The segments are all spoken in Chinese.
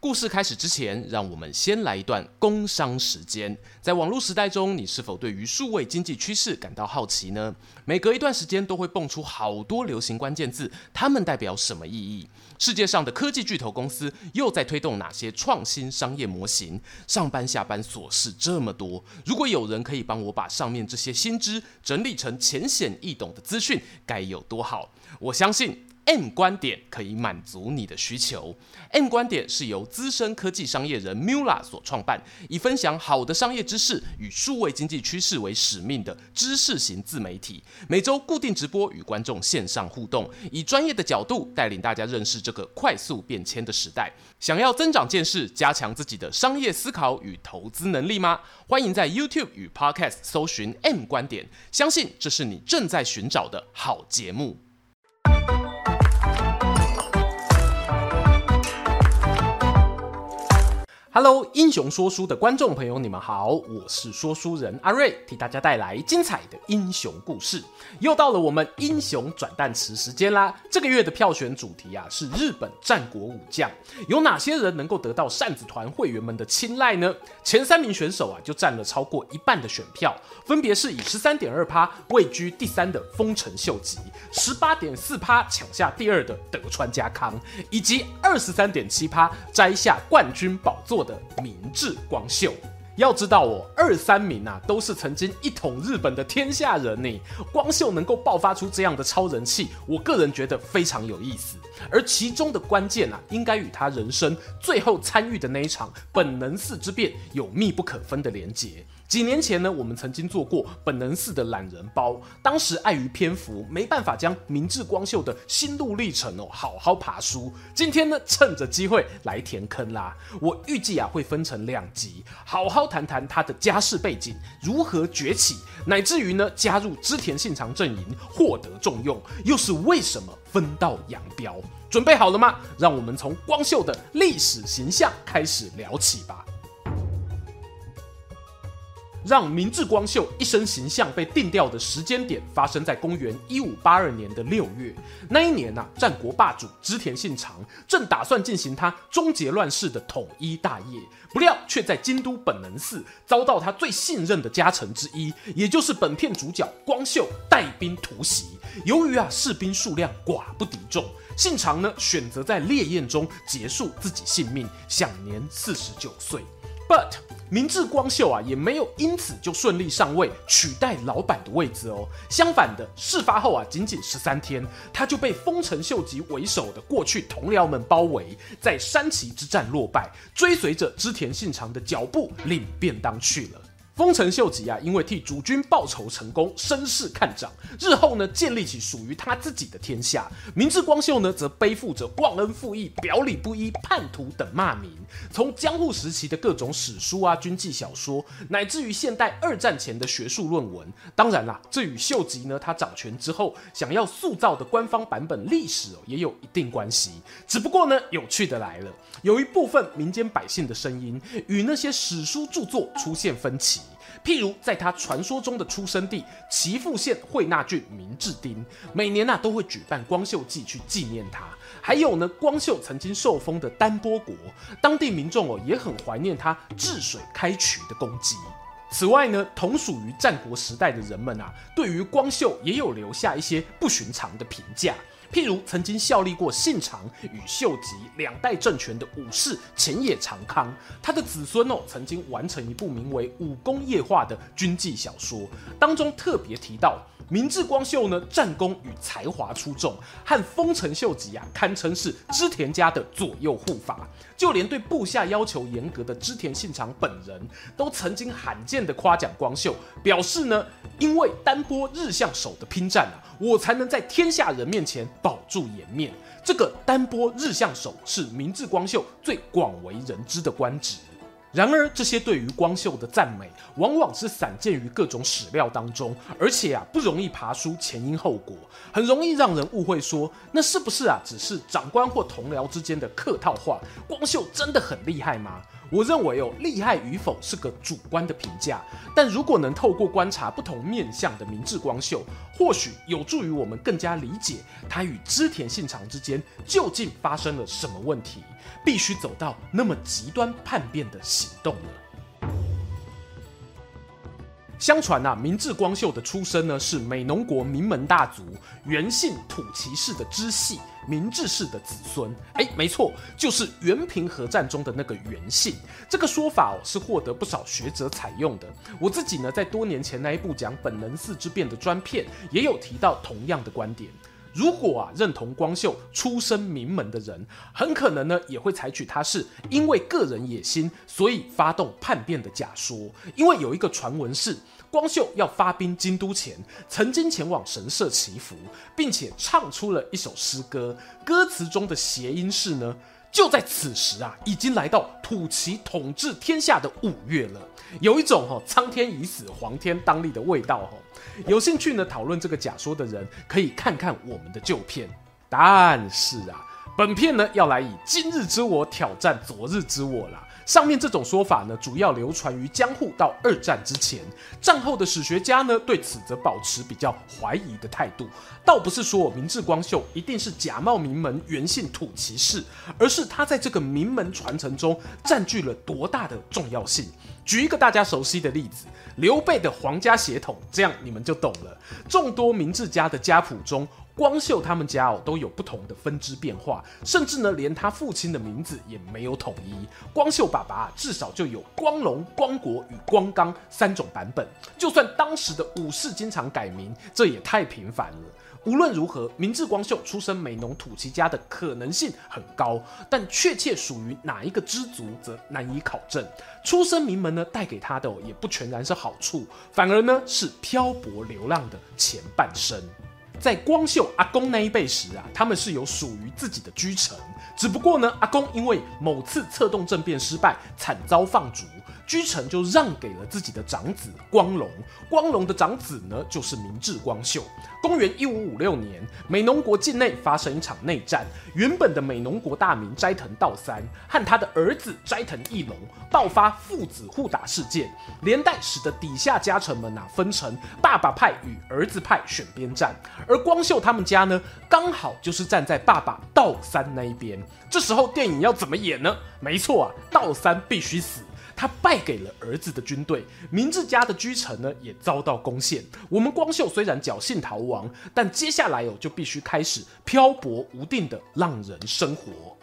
故事开始之前，让我们先来一段工商时间。在网络时代中，你是否对于数位经济趋势感到好奇呢？每隔一段时间都会蹦出好多流行关键字，它们代表什么意义？世界上的科技巨头公司又在推动哪些创新商业模型？上班下班琐事这么多，如果有人可以帮我把上面这些新知整理成浅显易懂的资讯，该有多好！我相信M 观点可以满足你的需求。M 观点是由资深科技商业人 Mula 所创办，以分享好的商业知识与数位经济趋势为使命的知识型自媒体，每周固定直播与观众线上互动，以专业的角度带领大家认识这个快速变迁的时代。想要增长见识，加强自己的商业思考与投资能力吗？欢迎在 YouTube 与 Podcast 搜寻 M 观点，相信这是你正在寻找的好节目。Hello， 英雄说书的观众朋友，你们好，我是说书人阿瑞，替大家带来精彩的英雄故事。又到了我们英雄转蛋池时间啦！这个月的票选主题是日本战国武将，有哪些人能够得到扇子团会员们的青睐呢？前三名选手就占了超过一半的选票，分别是以 13.2% 位居第三的丰臣秀吉， 18.4% 抢下第二的德川家康，以及 23.7% 摘下冠军宝座的明智光秀。要知道23名都是曾经一统日本的天下人呢。光秀能够爆发出这样的超人气，我个人觉得非常有意思。而其中的关键应该与他人生最后参与的那一场本能寺之变有密不可分的连结。几年前呢，我们曾经做过本能寺的懒人包，当时碍于篇幅，没办法将明智光秀的心路历程好好爬梳。今天呢，趁着机会来填坑啦。我预计会分成2集，好好谈谈他的家世背景，如何崛起，乃至于呢加入织田信长阵营获得重用，又是为什么分道扬镳。准备好了吗？让我们从光秀的历史形象开始聊起吧。让明智光秀一身形象被定调的时间点发生在公元1582年的6月。那一年战国霸主织田信长正打算进行他终结乱世的统一大业，不料却在京都本能寺遭到他最信任的家臣之一，也就是本片主角光秀带兵突袭。由于士兵数量寡不敌众，信长呢选择在烈焰中结束自己性命，享年49岁。But 明智光秀也没有因此就顺利上位取代老板的位置哦。相反的，事发后仅仅13天，他就被丰臣秀吉为首的过去同僚们包围，在山崎之战落败，追随着织田信长的脚步领便当去了。丰臣秀吉因为替主君报仇成功，声势看涨，日后呢建立起属于他自己的天下。明智光秀呢则背负着忘恩负义、表里不一、叛徒等骂名，从江户时期的各种史书军纪小说，乃至于现代二战前的学术论文。当然啦，这与秀吉呢他掌权之后想要塑造的官方版本历史也有一定关系。只不过呢，有趣的来了，有一部分民间百姓的声音与那些史书著作出现分歧。譬如在他传说中的出生地岐阜县惠那郡明治町，每年都会举办光秀祭去纪念他。还有呢，光秀曾经受封的丹波国，当地民众也很怀念他治水开渠的功绩。此外呢，同属于战国时代的人们对于光秀也有留下一些不寻常的评价。譬如曾经效力过信长与秀吉2代政权的武士前野长康，他的子孙曾经完成一部名为《武功夜话》的军纪小说，当中特别提到明智光秀呢战功与才华出众，和丰臣秀吉堪称是织田家的左右护法。就连对部下要求严格的织田信长本人，都曾经罕见的夸奖光秀，表示呢，因为丹波日向守的拼战我才能在天下人面前保住颜面。这个丹波日向守是明智光秀最广为人知的官职。然而，这些对于光秀的赞美，往往是散见于各种史料当中，而且不容易爬出前因后果，很容易让人误会说，那是不是只是长官或同僚之间的客套话？光秀真的很厉害吗？我认为厉害与否是个主观的评价，但如果能透过观察不同面向的明智光秀，或许有助于我们更加理解他与织田信长之间究竟发生了什么问题，必须走到那么极端叛变的行动了。相传明智光秀的出身是美浓国名门大族源信土岐氏的支系明智氏的子孙。没错，就是源平合战中的那个源信。这个说法是获得不少学者采用的。我自己在多年前那一部讲本能寺之变的专片也有提到同样的观点。如果认同光秀出身名门的人，很可能也会采取他是因为个人野心，所以发动叛变的假说。因为有一个传闻是，光秀要发兵京都前，曾经前往神社祈福，并且唱出了一首诗歌，歌词中的谐音是呢，就在此时已经来到土岐统治天下的5月了，有一种苍天已死，黄天当立的味道。有兴趣讨论这个假说的人，可以看看我们的旧片。但是本片要来以今日之我挑战昨日之我啦。上面这种说法主要流传于江户到2战之前，战后的史学家对此则保持比较怀疑的态度。倒不是说明智光秀一定是假冒名门源信土岐氏，而是他在这个名门传承中占据了多大的重要性。举一个大家熟悉的例子，刘备的皇家血统，这样你们就懂了。众多明智家的家谱中，光秀他们家都有不同的分支变化，甚至连他父亲的名字也没有统一。光秀爸爸至少就有光荣、光国与光纲3种版本。就算当时的武士经常改名，这也太频繁了。无论如何，明智光秀出身美浓土岐家的可能性很高，但确切属于哪一个支族则难以考证。出身名门带给他的也不全然是好处，反而是漂泊流浪的前半生。在光秀阿公那一辈时他们是有属于自己的居城，只不过阿公因为某次策动政变失败，惨遭放逐，居城就让给了自己的长子光荣。光荣的长子就是明智光秀。公元1556年，美浓国境内发生一场内战，原本的美浓国大名斋藤道三和他的儿子斋藤义隆爆发父子互打事件，连带使得底下家臣们分成爸爸派与儿子派选边站。而光秀他们家刚好就是站在爸爸道三那一边。这时候电影要怎么演呢？没错道三必须死。他败给了儿子的军队，明智家的居城也遭到攻陷。我们光秀虽然侥幸逃亡，但接下来就必须开始漂泊无定的浪人生活。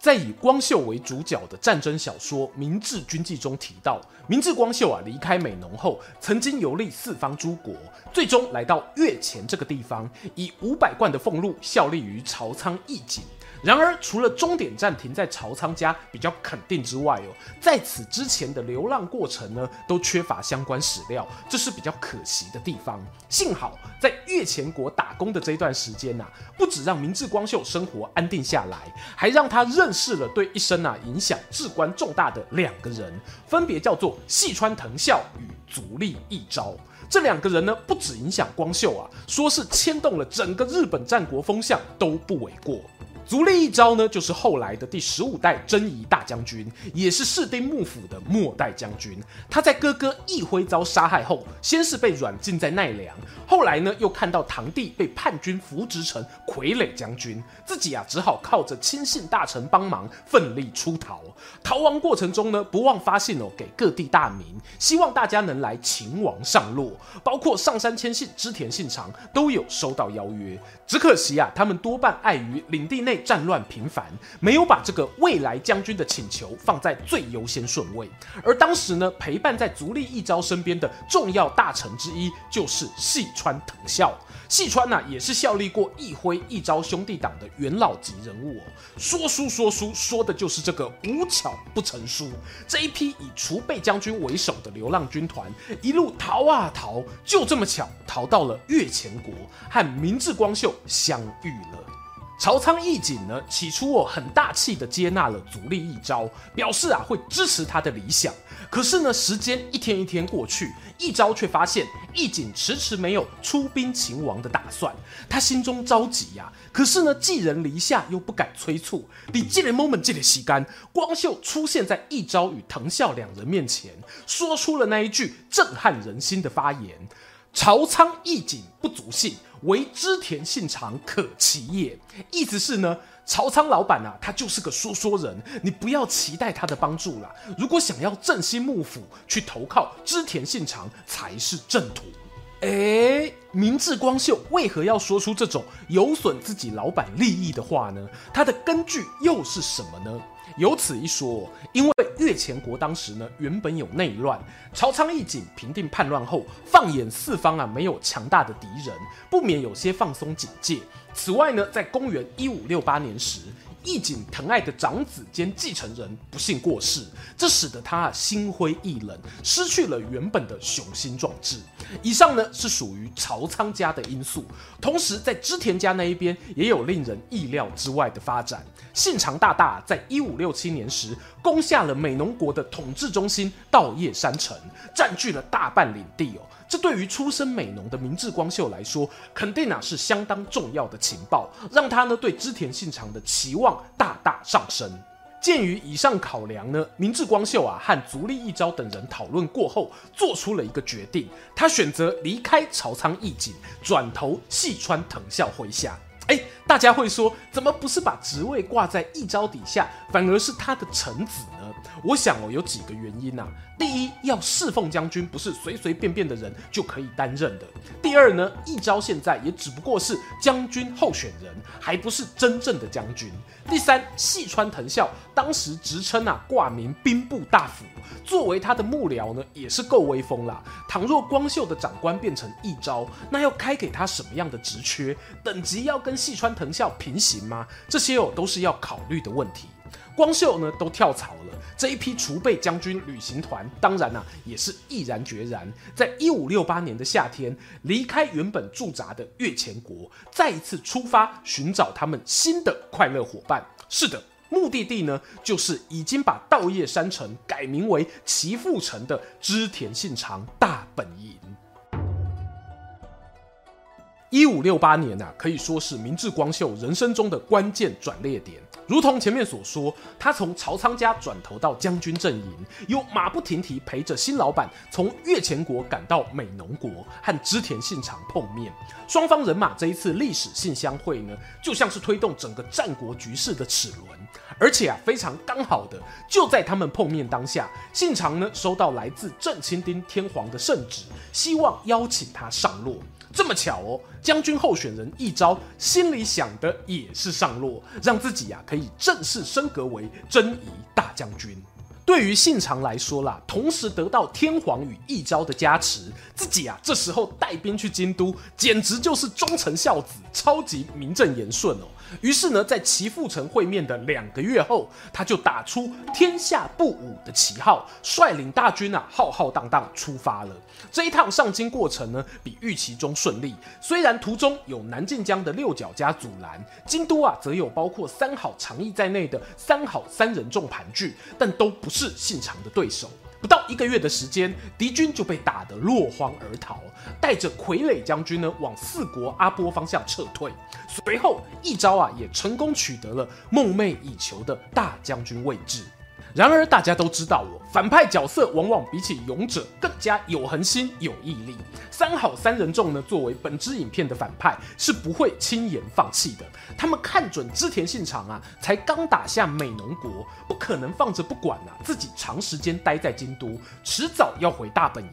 在以光秀为主角的战争小说《明智军纪》中提到，明智光秀离开美浓后，曾经游历四方诸国，最终来到越前这个地方，以500贯的俸禄效力于朝仓义景。然而，除了终点站停在朝仓家比较肯定之外在此之前的流浪过程都缺乏相关史料，这是比较可惜的地方。幸好在越前国打工的这段时间不只让明智光秀生活安定下来，还让他认识了对一生影响至关重大的2个人，分别叫做细川藤孝与足利义昭。这2个人不只影响光秀说是牵动了整个日本战国风向都不为过。足利义昭就是后来的第15代真仪大将军，也是室町幕府的末代将军。他在哥哥义辉遭杀害后，先是被软禁在奈良，后来又看到堂弟被叛军扶植成傀儡将军，自己只好靠着亲信大臣帮忙奋力出逃。逃亡过程中不忘发信给各地大名，希望大家能来勤王上洛，包括上杉谦信、织田信长都有收到邀约。只可惜他们多半碍于领地内战乱频繁，没有把这个未来将军的请求放在最优先顺位。而当时陪伴在足利义昭身边的重要大臣之一就是细川藤孝。细川也是效力过义辉、义昭兄弟党的元老级人物说书说的就是这个无巧不成书。这一批以储备将军为首的流浪军团一路逃逃，就这么巧逃到了越前国，和明智光秀相遇了。曹参义景呢，起初很大气的接纳了足利义昭，表示会支持他的理想。可是呢，时间一天一天过去，义昭却发现义景迟迟没有出兵秦王的打算，他心中着急呀。可是呢，寄人篱下又不敢催促。你这个 moment 这个时间，光秀出现在义昭与藤孝两人面前，说出了那一句震撼人心的发言。 曹参义景不足信，唯织田信长可其也。意思是呢，曹参老板他就是个说说人，你不要期待他的帮助啦。如果想要振兴幕府，去投靠织田信长才是正途。哎，明智光秀为何要说出这种有损自己老板利益的话呢？他的根据又是什么呢？ 有此一说，因为越前国当时呢原本有内乱，曹参义景平定叛乱后，放眼四方没有强大的敌人，不免有些放松警戒。此外呢，在公元1568年时，义景疼爱的长子兼继承人不幸过世，这使得他心灰意冷，失去了原本的雄心壮志。以上呢是属于曹参家的因素，同时在织田家那一边也有令人意料之外的发展。信长大大在1567年时攻下了美浓国的统治中心稻叶山城，占据了大半领地哦。 这对于出身美浓的明智光秀来说，肯定是相当重要的情报，让他呢对织田信长的期望大大上升。鉴于以上考量呢，明智光秀和足利义昭等人讨论过后，做出了一个决定，他选择离开曹参义景，转投细川藤孝麾下。 哎，大家会说，怎么不是把职位挂在义昭底下，反而是他的臣子呢？我想有几个原因。第一，要侍奉将军不是随随便便的人就可以担任的。第二呢，义昭现在也只不过是将军候选人，还不是真正的将军。第三，细川藤孝当时职称挂名兵部大辅，作为他的幕僚呢，也是够威风啦。倘若光秀的长官变成义昭，那要开给他什么样的职缺，等级要跟 细川藤孝平行吗？这些都是要考虑的问题。光秀呢都跳槽了，这一批储备将军旅行团当然也是毅然决然，在1568年的夏天离开原本驻扎的越前国，再一次出发寻找他们新的快乐伙伴。是的，目的地呢就是已经把稻叶山城改名为岐阜城的织田信长大本营。 1568年可以说是明智光秀人生中的关键转捩点。如同前面所说，他从曹参家转投到将军阵营，又马不停蹄陪着新老板从越前国赶到美浓国，和织田信长碰面。双方人马这一次历史性相会呢，就像是推动整个战国局势的齿轮。而且非常刚好的，就在他们碰面当下，信长呢收到来自正清町天皇的圣旨，希望邀请他上洛。 这么巧哦，将军候选人义昭心里想的也是上洛，让自己可以正式升格为征夷大将军。对于信长来说啦，同时得到天皇与义昭的加持，自己这时候带兵去京都，简直就是忠臣孝子，超级名正言顺哦。于是呢，在岐阜城会面的2个月后，他就打出天下不武的旗号，率领大军浩浩荡荡出发了。这一趟上京过程呢，比预期中顺利。虽然途中有南近江的六角家阻拦，京都则有包括三好长义在内的三好三人众盘踞，但都不是 信长的对手，不到1个月的时间，敌军就被打得落荒而逃，带着傀儡将军呢往四国阿波方向撤退。随后，义昭也成功取得了梦寐以求的大将军位置。 然而，大家都知道反派角色往往比起勇者更加有恒心、有毅力。三好三人众呢，作为本支影片的反派，是不会轻言放弃的。他们看准织田信长才刚打下美浓国，不可能放着不管自己长时间待在京都，迟早要回大本营。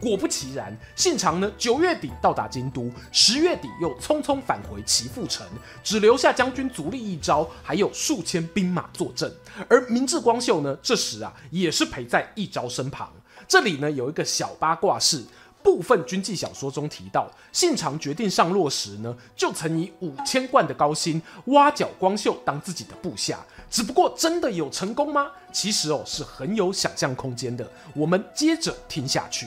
果不其然，信长呢9月底到达京都，10月底又匆匆返回岐阜城，只留下将军足利义昭还有数千兵马坐镇，而明智光秀 这时也是陪在义昭身旁。这里呢有一个小八卦是，部分军纪小说中提到，信长决定上洛时呢，就曾以5000贯的高薪挖角光秀当自己的部下。只不过真的有成功吗？其实是很有想象空间的。我们接着听下去。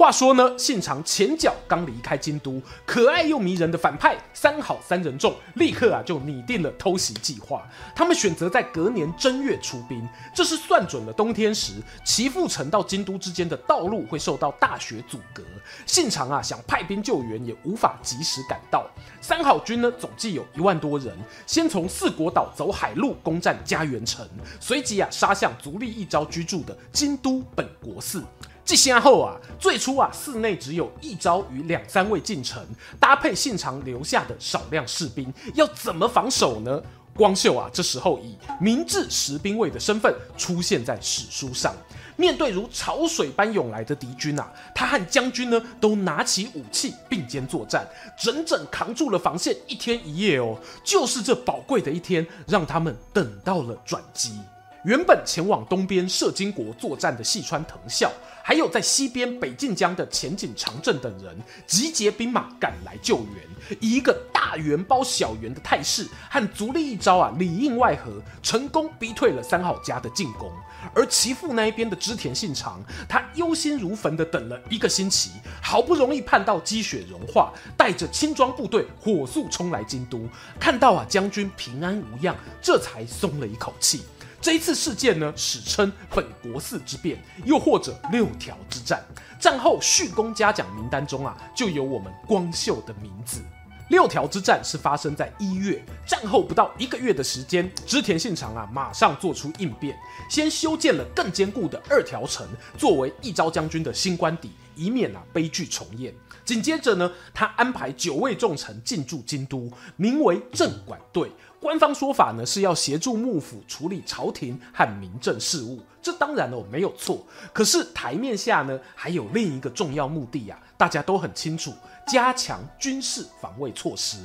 话说呢，信长前脚刚离开京都，可爱又迷人的反派三好三人众立刻就拟定了偷袭计划。他们选择在隔年正月出兵，这是算准了冬天时岐阜城到京都之间的道路会受到大雪阻隔。信长想派兵救援也无法及时赶到。三好军呢，总计有1万多人，先从四国岛走海路攻占嘉原城，随即杀向足利义昭居住的京都本国寺。这些后最初寺内只有一招与2、3位进城，搭配信长留下的少量士兵，要怎么防守呢？光秀这时候以明治10兵卫的身份出现在史书上。面对如潮水般涌来的敌军他和将军呢都拿起武器并肩作战，整整扛住了防线1天1夜哦。就是这宝贵的一天，让他们等到了转机。原本前往东边摄津国作战的细川藤孝，还有在西边北近江的前井长政等人，集结兵马赶来救援，以一个大圆包小圆的态势，和足利义昭里应外合，成功逼退了三好家的进攻。而岐阜那一边的织田信长，他忧心如焚的等了1个星期，好不容易盼到积雪融化，带着轻装部队火速冲来京都，看到将军平安无恙，这才松了一口气。这一次事件呢，史称本国寺之变，又或者6条之战。战后续功嘉奖名单中就有我们光秀的名字。6条之战是发生在1月，战后不到1个月的时间，织田信长马上做出应变，先修建了更坚固的2条城，作为义昭将军的新官邸，以免悲剧重演。紧接着呢，他安排9位重臣进驻京都，名为政管队。官方说法呢是要协助幕府处理朝廷和民政事务，这当然没有错。可是台面下呢还有另一个重要目的大家都很清楚，加强军事防卫措施。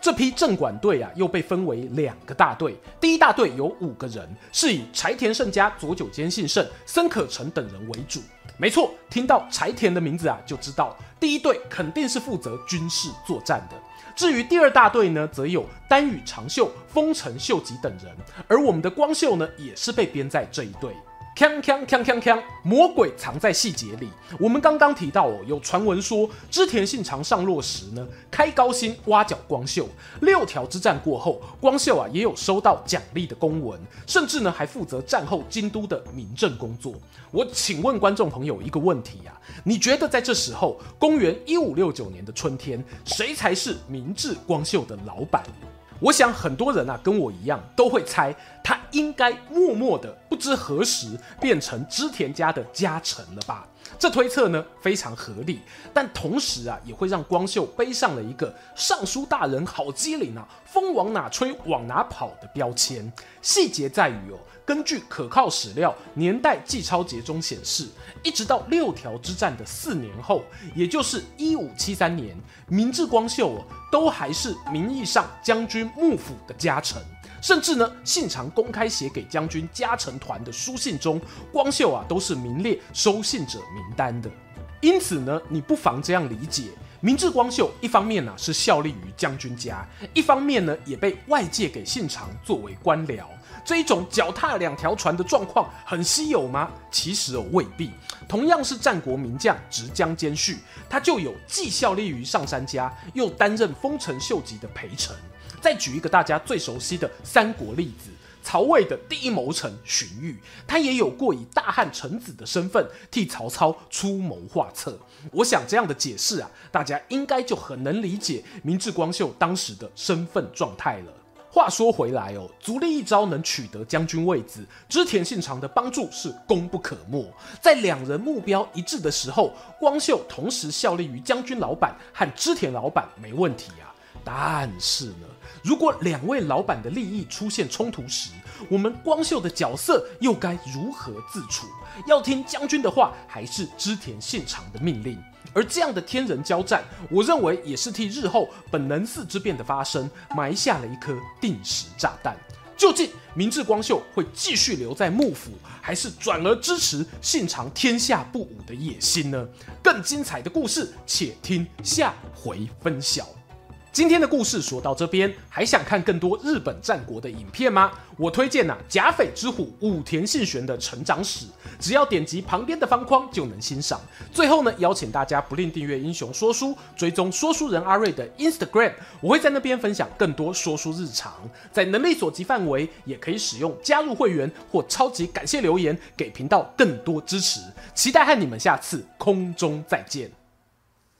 这批政管队又被分为2个大队，第一大队有5个人，是以柴田胜家、佐久间信胜、森可成等人为主。没错，听到柴田的名字就知道第一队肯定是负责军事作战的。至于第二大队呢，则有丹羽长秀、丰臣秀吉等人，而我们的光秀呢，也是被编在这一队。锵锵锵锵锵！魔鬼藏在细节里。我们刚刚提到有传闻说织田信长上洛时呢，开高薪挖角光秀。6条之战过后，光秀也有收到奖励的公文，甚至呢还负责战后京都的民政工作。我请问观众朋友一个问题你觉得在这时候，公元1569年的春天，谁才是明治光秀的老板？我想很多人跟我一样都会猜，他应该默默的不知何时变成织田家的家臣了吧。这推测呢非常合理，但同时也会让光秀背上了一个尚书大人好机灵风往哪吹往哪跑的标签。细节在于根据可靠史料年代纪钞节中显示，一直到6条之战的4年后，也就是1573年，明治光秀都还是名义上将军幕府的家臣。甚至呢，信长公开写给将军家臣团的书信中，光秀都是名列收信者名单的。因此呢，你不妨这样理解，明治光秀一方面是效力于将军家，一方面呢也被外界给信长作为官僚。这一种脚踏2条船的状况很稀有吗？其实未必。同样是战国名将直江兼续，他就有既效力于上杉家，又担任丰臣秀吉的陪臣。再举一个大家最熟悉的三国例子，曹魏的第一谋臣荀彧，他也有过以大汉臣子的身份替曹操出谋划策。我想这样的解释大家应该就很能理解明治光秀当时的身份状态了。话说回来足利义昭能取得将军位置，织田信长的帮助是功不可没。在2人目标一致的时候，光秀同时效力于将军老板和织田老板没问题但是呢，如果2位老板的利益出现冲突时，我们光秀的角色又该如何自处？要听将军的话，还是织田信长的命令？而这样的天人交战，我认为也是替日后本能寺之变的发生埋下了一颗定时炸弹。究竟明治光秀会继续留在幕府，还是转而支持信长天下不武的野心呢？更精彩的故事，且听下回分晓。今天的故事说到这边，还想看更多日本战国的影片吗？我推荐甲斐之虎武田信玄的成长史，只要点击旁边的方框就能欣赏。最后呢，邀请大家不吝订阅英雄说书，追踪说书人阿瑞的 Instagram， 我会在那边分享更多说书日常。在能力所及范围，也可以使用加入会员或超级感谢留言，给频道更多支持。期待和你们下次空中再见。